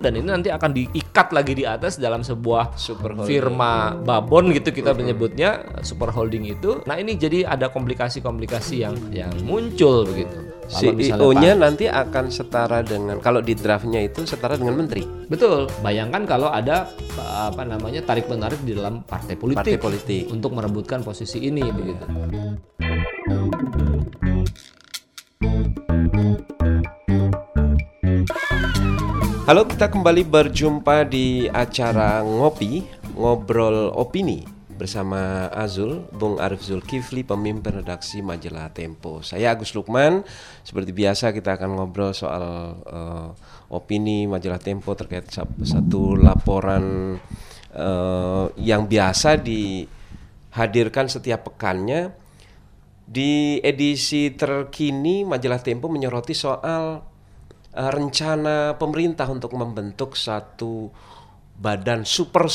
Dan ini nanti akan diikat lagi di atas dalam sebuah firma babon gitu kita menyebutnya super holding itu. Nah ini jadi ada komplikasi-komplikasi yang muncul begitu. CEO-nya nanti akan setara dengan, kalau di draftnya itu setara dengan menteri. Betul. Bayangkan kalau ada tarik menarik di dalam partai politik untuk merebutkan posisi ini begitu. Halo, kita kembali berjumpa di acara Ngopi, Ngobrol Opini bersama Azul, Bung Arif Zulkifli, pemimpin redaksi majalah Tempo. Saya Agus Luqman, seperti biasa kita akan ngobrol soal opini majalah Tempo terkait satu laporan yang biasa dihadirkan setiap pekannya. Di edisi terkini majalah Tempo menyoroti soal rencana pemerintah untuk membentuk satu badan super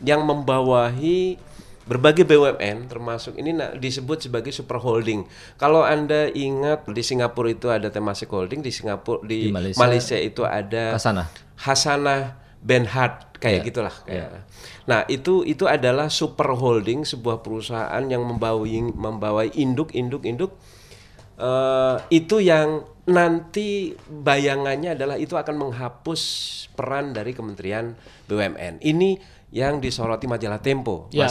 yang membawahi berbagai BUMN, termasuk ini disebut sebagai super holding. Kalau Anda ingat di Singapura itu ada Temasek Holding, di Malaysia itu ada Khazanah Berhad gitulah. Yeah. Nah, itu adalah super holding, sebuah perusahaan yang membawahi induk. Itu yang nanti bayangannya adalah itu akan menghapus peran dari Kementerian BUMN. Ini yang disoroti majalah Tempo. Ya,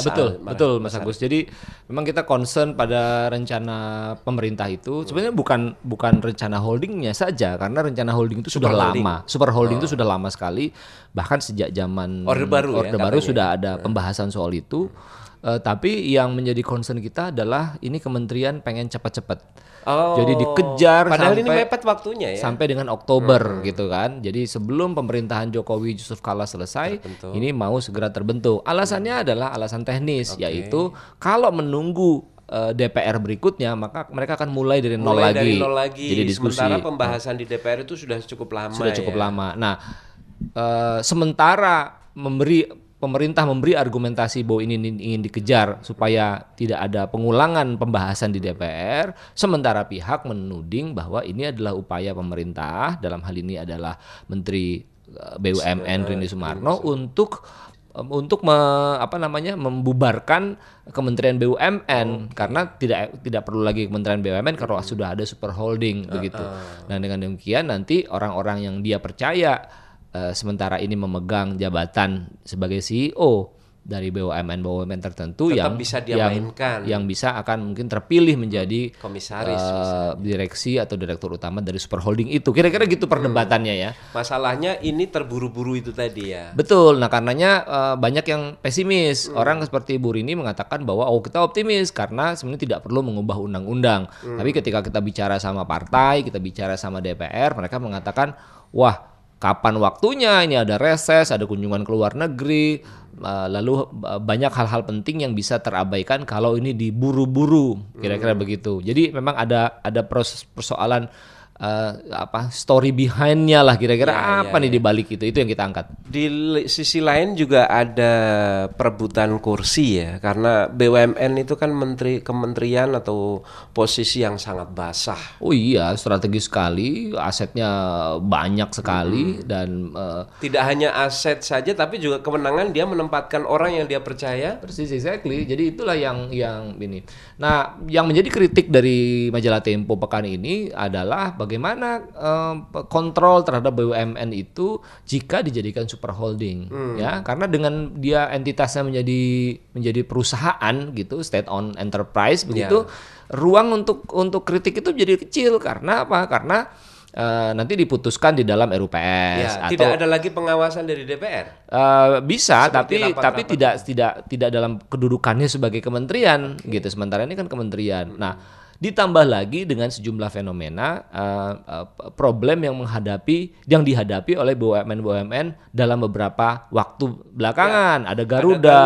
betul Mas Agus. Jadi memang kita concern pada rencana pemerintah itu. Sebenarnya bukan rencana holdingnya saja, karena rencana holding itu sudah lama. Super holding itu sudah lama sekali. Bahkan sejak zaman Orde Baru sudah ada pembahasan soal itu. Tapi yang menjadi concern kita adalah ini kementerian pengen cepat-cepat. Jadi dikejar padahal ini mepet waktunya ya. Sampai dengan Oktober gitu kan. Jadi sebelum pemerintahan Jokowi-Jusuf Kalla selesai, ini mau segera terbentuk. Alasannya adalah alasan teknis, yaitu kalau menunggu DPR berikutnya maka mereka akan mulai dari nol lagi. Jadi diskusi. Sementara pembahasan di DPR itu sudah cukup lama. Nah, sementara Pemerintah memberi argumentasi bahwa ini ingin dikejar supaya tidak ada pengulangan pembahasan di DPR, sementara pihak menuding bahwa ini adalah upaya pemerintah, dalam hal ini adalah Menteri BUMN Rini Soemarno untuk membubarkan Kementerian BUMN karena tidak perlu lagi Kementerian BUMN karena sudah ada super holding begitu. Nah, dengan demikian nanti orang-orang yang dia percaya sementara ini memegang jabatan sebagai CEO dari BUMN tertentu yang bisa akan mungkin terpilih menjadi komisaris, direksi atau direktur utama dari super holding itu. Kira-kira gitu perdebatannya ya. Masalahnya ini terburu-buru itu tadi ya. Betul. Nah, karenanya banyak yang pesimis. Orang seperti Bu Rini mengatakan bahwa kita optimis karena sebenarnya tidak perlu mengubah undang-undang. Tapi ketika kita bicara sama partai, kita bicara sama DPR, mereka mengatakan, "Wah, kapan waktunya? Ini ada reses, ada kunjungan ke luar negeri, lalu banyak hal-hal penting yang bisa terabaikan kalau ini diburu-buru." Kira-kira begitu. Jadi memang ada persoalan story behind-nya lah kira-kira nih dibalik itu yang kita angkat. Di sisi lain juga ada perebutan kursi ya, karena BUMN itu kan kementerian atau posisi yang sangat basah. Oh iya, strategis sekali, asetnya banyak sekali dan tidak hanya aset saja tapi juga kewenangan dia menempatkan orang yang dia percaya. Persis, exactly. Jadi itulah yang ini. Nah, yang menjadi kritik dari majalah Tempo pekan ini adalah bagaimana kontrol terhadap BUMN itu jika dijadikan super holding ya, karena dengan dia entitasnya menjadi perusahaan gitu, state owned enterprise begitu, ruang untuk kritik itu jadi kecil karena apa? Karena nanti diputuskan di dalam RUPS atau tidak ada lagi pengawasan dari DPR. Bisa tapi tidak dalam kedudukannya sebagai kementerian gitu. Sementara ini kan kementerian. Nah, ditambah lagi dengan sejumlah fenomena problem yang dihadapi oleh BUMN dalam beberapa waktu belakangan. Ada Garuda,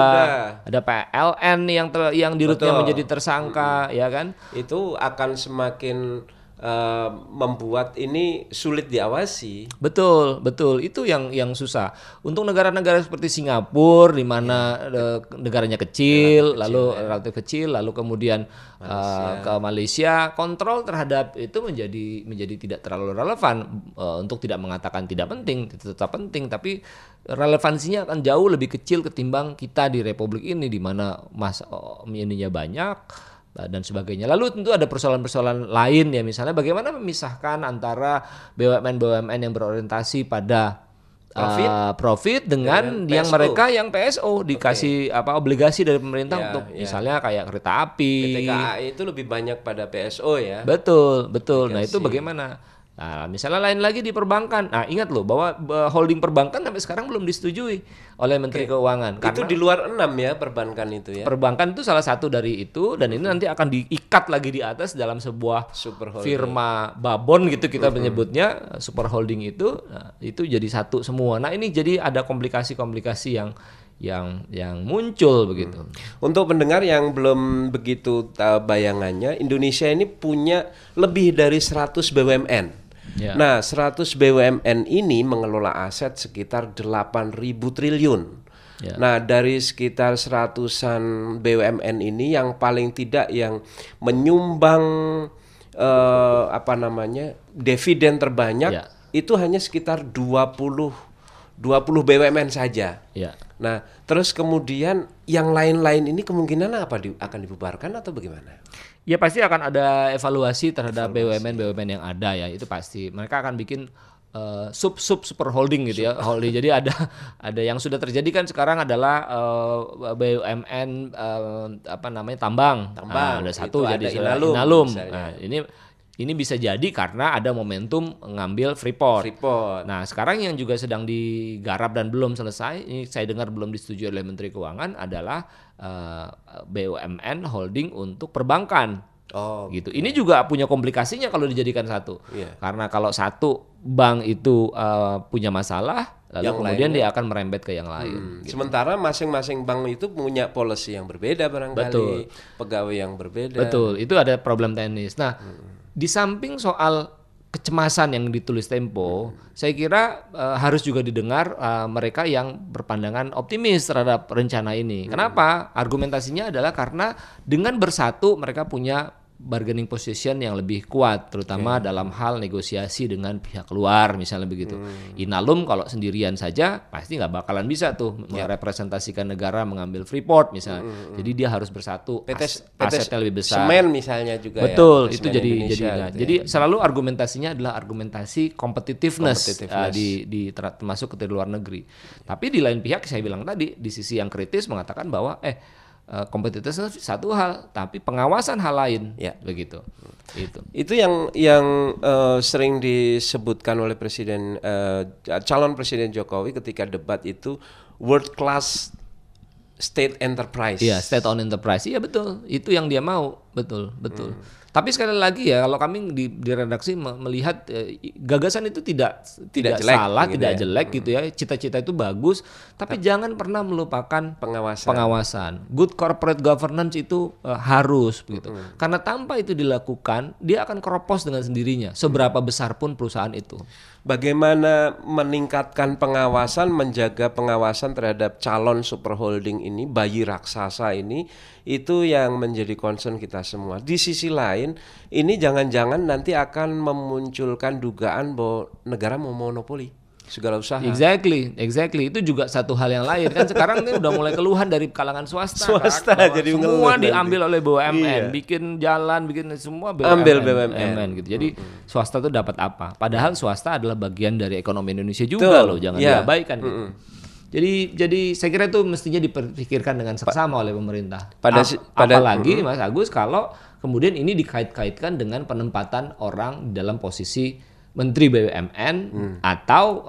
ada PLN yang dirutnya menjadi tersangka, ya kan? Itu akan semakin membuat ini sulit diawasi. Betul, betul. Itu yang susah. Untuk negara-negara seperti Singapura, di mana negaranya kecil, lalu relatif kecil, lalu kemudian ke Malaysia, kontrol terhadap itu menjadi tidak terlalu relevan. Untuk tidak mengatakan tidak penting, itu tetap penting, tapi relevansinya akan jauh lebih kecil ketimbang kita di Republik ini, di mana ininya banyak dan sebagainya. Lalu tentu ada persoalan-persoalan lain, ya, misalnya bagaimana memisahkan antara BUMN yang berorientasi pada profit dengan yang PSO. Mereka yang PSO dikasih obligasi dari pemerintah untuk misalnya kayak kereta api. PT KAI itu lebih banyak pada PSO, ya. Betul, betul. Dikasih. Nah, itu bagaimana? Nah, misalnya lain lagi di perbankan. Nah, ingat loh bahwa holding perbankan sampai sekarang belum disetujui oleh Menteri Keuangan. Itu di luar 6 ya perbankan itu ya. Perbankan itu salah satu dari itu, dan ini nanti akan diikat lagi di atas dalam sebuah firma babon gitu kita menyebutnya, super holding itu. Nah, itu jadi satu semua. Nah, ini jadi ada komplikasi-komplikasi yang muncul begitu. Untuk pendengar yang belum begitu tahu bayangannya, Indonesia ini punya lebih dari 100 BUMN. Yeah. Nah, 100 BUMN ini mengelola aset sekitar 8.000 triliun. Yeah. Nah, dari sekitar 100-an BUMN ini yang paling tidak yang menyumbang dividen terbanyak itu hanya sekitar 20 BUMN saja. Ya. Nah, terus kemudian yang lain-lain ini kemungkinan apa akan dibubarkan atau bagaimana? Ya, pasti akan ada evaluasi terhadap BUMN yang ada, ya, itu pasti. Mereka akan bikin super holding gitu ya. Holding. Jadi ada yang sudah terjadi kan sekarang adalah BUMN tambang. Nah, ada satu jadi Inalum. Nah, ini bisa jadi karena ada momentum ngambil Freeport. Nah, sekarang yang juga sedang digarap dan belum selesai, ini saya dengar belum disetujui oleh Menteri Keuangan, adalah BUMN holding untuk perbankan. Oh, gitu. Ini juga punya komplikasinya kalau dijadikan satu. Yeah. Karena kalau satu bank itu punya masalah, lalu yang kemudian dia akan merembet ke yang lain. Gitu. Sementara masing-masing bank itu punya policy yang berbeda barangkali, pegawai yang berbeda. Betul, itu ada problem teknis. Nah, di samping soal kecemasan yang ditulis Tempo, saya kira harus juga didengar mereka yang berpandangan optimis terhadap rencana ini. Kenapa? Argumentasinya adalah karena dengan bersatu mereka punya bargaining position yang lebih kuat, terutama dalam hal negosiasi dengan pihak luar, misalnya begitu. Inalum kalau sendirian saja pasti nggak bakalan bisa tuh merepresentasikan negara mengambil Freeport misalnya. Jadi dia harus bersatu, asetnya lebih besar. Semen misalnya juga. Betul, ya, itu jadi selalu argumentasinya adalah argumentasi competitiveness. Termasuk ke luar negeri. Tapi di lain pihak saya bilang tadi di sisi yang kritis mengatakan bahwa kompetitiveness satu hal, tapi pengawasan hal lain, begitu. Itu yang sering disebutkan oleh calon Presiden Jokowi ketika debat itu world class state enterprise. Iya, state-owned enterprise. Iya, betul. Itu yang dia mau, betul. Tapi sekali lagi ya, kalau kami di redaksi melihat gagasan itu tidak jelek, salah, gitu tidak jelek gitu ya. Cita-cita itu bagus, tapi jangan pernah melupakan pengawasan. Good corporate governance itu harus gitu. Karena tanpa itu dilakukan, dia akan keropos dengan sendirinya seberapa besar pun perusahaan itu. Bagaimana meningkatkan pengawasan, menjaga pengawasan terhadap calon super holding ini, bayi raksasa ini, itu yang menjadi concern kita semua. Di sisi lain ini jangan-jangan nanti akan memunculkan dugaan bahwa negara mau monopoli segala usaha. Exactly. Itu juga satu hal yang lain kan sekarang ini udah mulai keluhan dari kalangan swasta kan? Jadi semua diambil oleh BUMN, bikin jalan, bikin semua BUMN gitu. Jadi swasta tuh dapat apa? Padahal swasta adalah bagian dari ekonomi Indonesia juga loh, jangan diabaikan. Gitu. Jadi saya kira itu mestinya dipikirkan dengan seksama oleh pemerintah. Apalagi Mas Agus kalau kemudian ini dikait-kaitkan dengan penempatan orang dalam posisi Menteri BUMN atau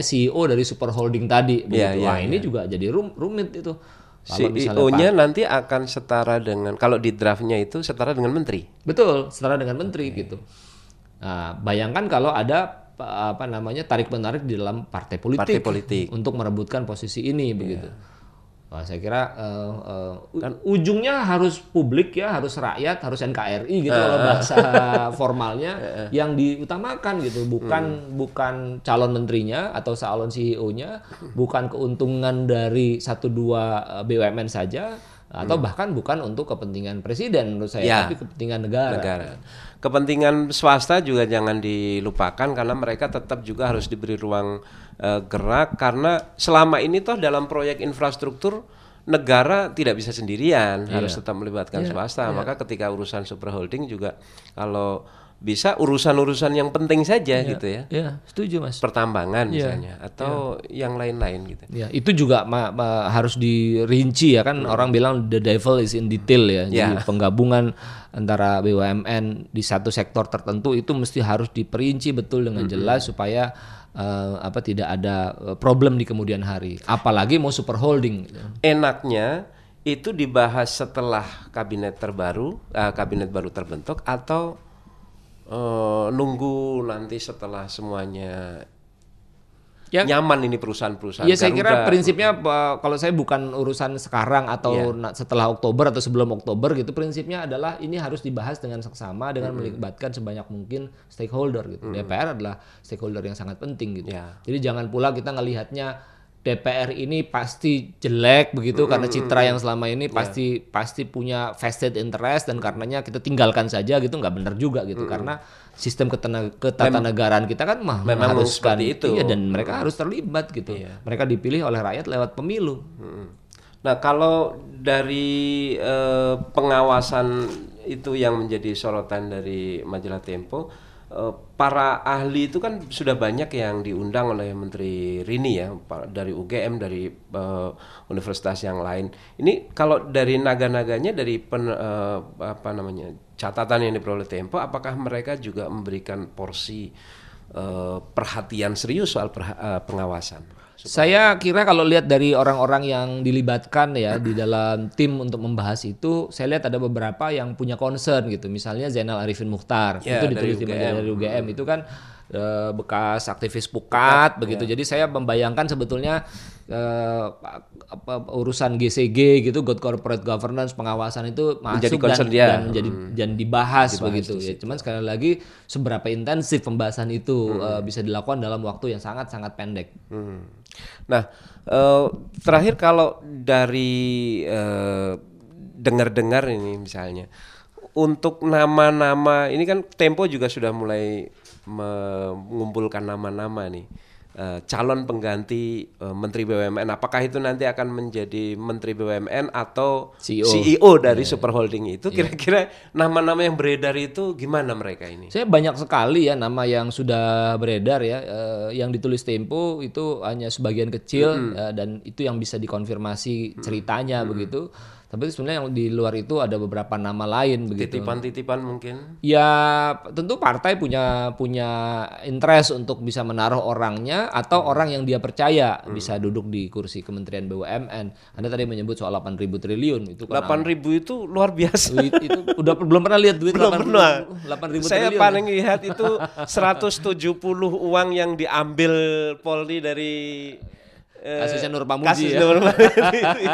CEO dari super holding tadi. Ini juga jadi rumit itu. CEO-nya nanti akan setara dengan, kalau di draftnya itu setara dengan menteri. Betul, setara dengan menteri gitu. Nah, bayangkan kalau ada tarik menarik di dalam partai politik untuk merebutkan posisi ini begitu. Wah, saya kira kan, ujungnya harus publik ya, harus rakyat, harus NKRI gitu kalau bahasa formalnya yang diutamakan gitu, bukan calon menterinya atau calon CEO-nya, bukan keuntungan dari 1-2 BUMN saja, atau bahkan bukan untuk kepentingan presiden menurut saya, ya, tapi kepentingan negara. Kepentingan swasta juga jangan dilupakan karena mereka tetap juga harus diberi ruang gerak, karena selama ini toh dalam proyek infrastruktur negara tidak bisa sendirian, harus tetap melibatkan swasta. Maka ketika urusan superholding juga kalau bisa urusan-urusan yang penting saja gitu ya. Iya, setuju Mas. Pertambangan misalnya atau yang lain-lain gitu. Ya, itu juga harus dirinci ya kan. Orang bilang the devil is in detail ya. Jadi penggabungan antara BUMN di satu sektor tertentu itu mesti harus diperinci betul dengan jelas supaya tidak ada problem di kemudian hari. Apalagi mau super holding. Enaknya itu dibahas setelah kabinet baru terbentuk, atau nunggu nanti setelah semuanya nyaman ini perusahaan-perusahaan. Ya, saya kira prinsipnya kalau saya bukan urusan sekarang atau setelah Oktober atau sebelum Oktober gitu. Prinsipnya adalah ini harus dibahas dengan seksama, dengan melibatkan sebanyak mungkin stakeholder gitu. DPR adalah stakeholder yang sangat penting gitu. Yeah. Jadi jangan pula kita ngelihatnya DPR ini pasti jelek begitu karena citra yang selama ini pasti punya vested interest dan karenanya kita tinggalkan saja gitu, nggak benar juga gitu karena sistem ketatanegaraan kita kan memang harus seperti itu. Iya, dan mereka harus terlibat gitu. Iya. Mereka dipilih oleh rakyat lewat pemilu. Nah, kalau dari pengawasan itu yang menjadi sorotan dari majalah Tempo, para ahli itu kan sudah banyak yang diundang oleh Menteri Rini ya, dari UGM, dari universitas yang lain. Ini kalau dari naga-naganya, dari catatan yang diperoleh Tempo, apakah mereka juga memberikan porsi perhatian serius soal pengawasan? Saya kira kalau lihat dari orang-orang yang dilibatkan ya di dalam tim untuk membahas itu, saya lihat ada beberapa yang punya concern gitu. Misalnya Zainal Arifin Mukhtar, itu ditulis di majalah dari UGM, itu kan bekas aktivis Pukat begitu. Jadi saya membayangkan sebetulnya urusan GCG gitu, Good Corporate Governance, pengawasan itu masuk dan dibahas begitu. Ya. Cuman sekali lagi seberapa intensif pembahasan itu bisa dilakukan dalam waktu yang sangat-sangat pendek. Nah, terakhir kalau dari dengar-dengar ini misalnya untuk nama-nama ini kan Tempo juga sudah mulai mengumpulkan nama-nama nih calon pengganti Menteri BUMN. Apakah itu nanti akan menjadi Menteri BUMN atau CEO dari superholding itu? Kira-kira nama-nama yang beredar itu gimana mereka ini? Saya banyak sekali ya nama yang sudah beredar ya, yang ditulis Tempo itu hanya sebagian kecil dan itu yang bisa dikonfirmasi ceritanya begitu. Tapi sebenarnya yang di luar itu ada beberapa nama lain begitu. Titipan-titipan mungkin? Ya tentu partai punya interest untuk bisa menaruh orangnya atau orang yang dia percaya bisa duduk di kursi Kementerian BUMN. Anda tadi menyebut soal 8.000 triliun itu kan? 8.000 itu luar biasa. Itu udah belum pernah lihat duit 8.000 triliun. Saya paling lihat itu 170 uang yang diambil Polri dari kasusnya Nurpamuji ya.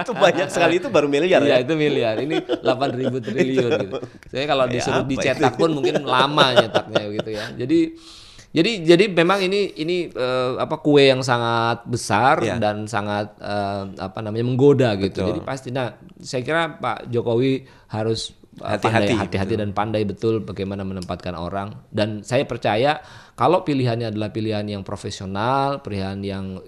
Itu banyak sekali, itu baru miliar ya. Itu miliar. Ini 8.000 triliun gitu. Saya kalau disuruh dicetak pun mungkin lama nyetaknya gitu ya. Jadi memang ini kue yang sangat besar dan sangat menggoda gitu. Betul. Jadi pasti saya kira Pak Jokowi harus hati-hati dan pandai betul bagaimana menempatkan orang, dan saya percaya kalau pilihannya adalah pilihan yang profesional, pilihan yang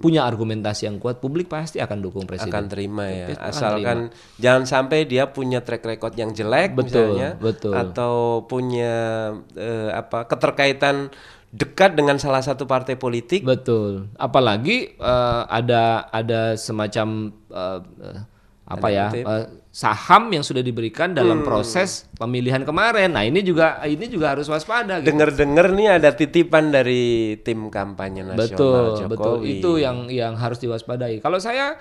punya argumentasi yang kuat, publik pasti akan dukung presiden. Akan terima ya, asalkan jangan sampai dia punya track record yang jelek, misalnya, atau punya keterkaitan dekat dengan salah satu partai politik. Betul. Apalagi ada semacam saham yang sudah diberikan dalam proses pemilihan kemarin. Nah, ini juga harus waspada gitu. Dengar-dengar nih ada titipan dari tim kampanye nasional Jokowi. Betul, itu yang harus diwaspadai. Kalau saya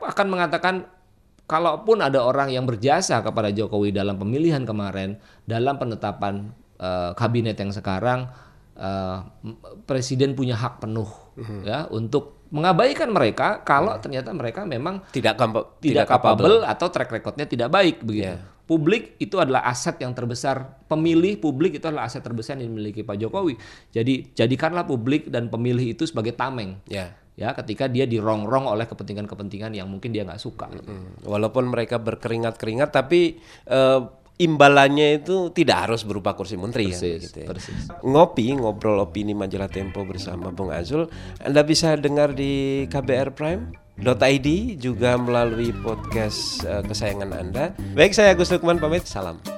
akan mengatakan, kalaupun ada orang yang berjasa kepada Jokowi dalam pemilihan kemarin, dalam penetapan kabinet yang sekarang, presiden punya hak penuh ya untuk mengabaikan mereka kalau ternyata mereka memang tidak capable atau track recordnya tidak baik begitu. Yeah. Publik itu adalah aset yang terbesar, pemilih publik itu adalah aset terbesar yang dimiliki Pak Jokowi. Jadi jadikanlah publik dan pemilih itu sebagai tameng. Yeah. Ya, ketika dia dirongrong oleh kepentingan-kepentingan yang mungkin dia nggak suka. Mm-hmm. Walaupun mereka berkeringat-keringat, tapi imbalannya itu tidak harus berupa kursi menteri. Persis, ya, gitu ya. Ngopi, ngobrol opini majalah Tempo bersama Bung Azul. Anda bisa dengar di kbrprime.id, juga melalui podcast kesayangan Anda. Baik, saya Agus Luqman pamit, salam.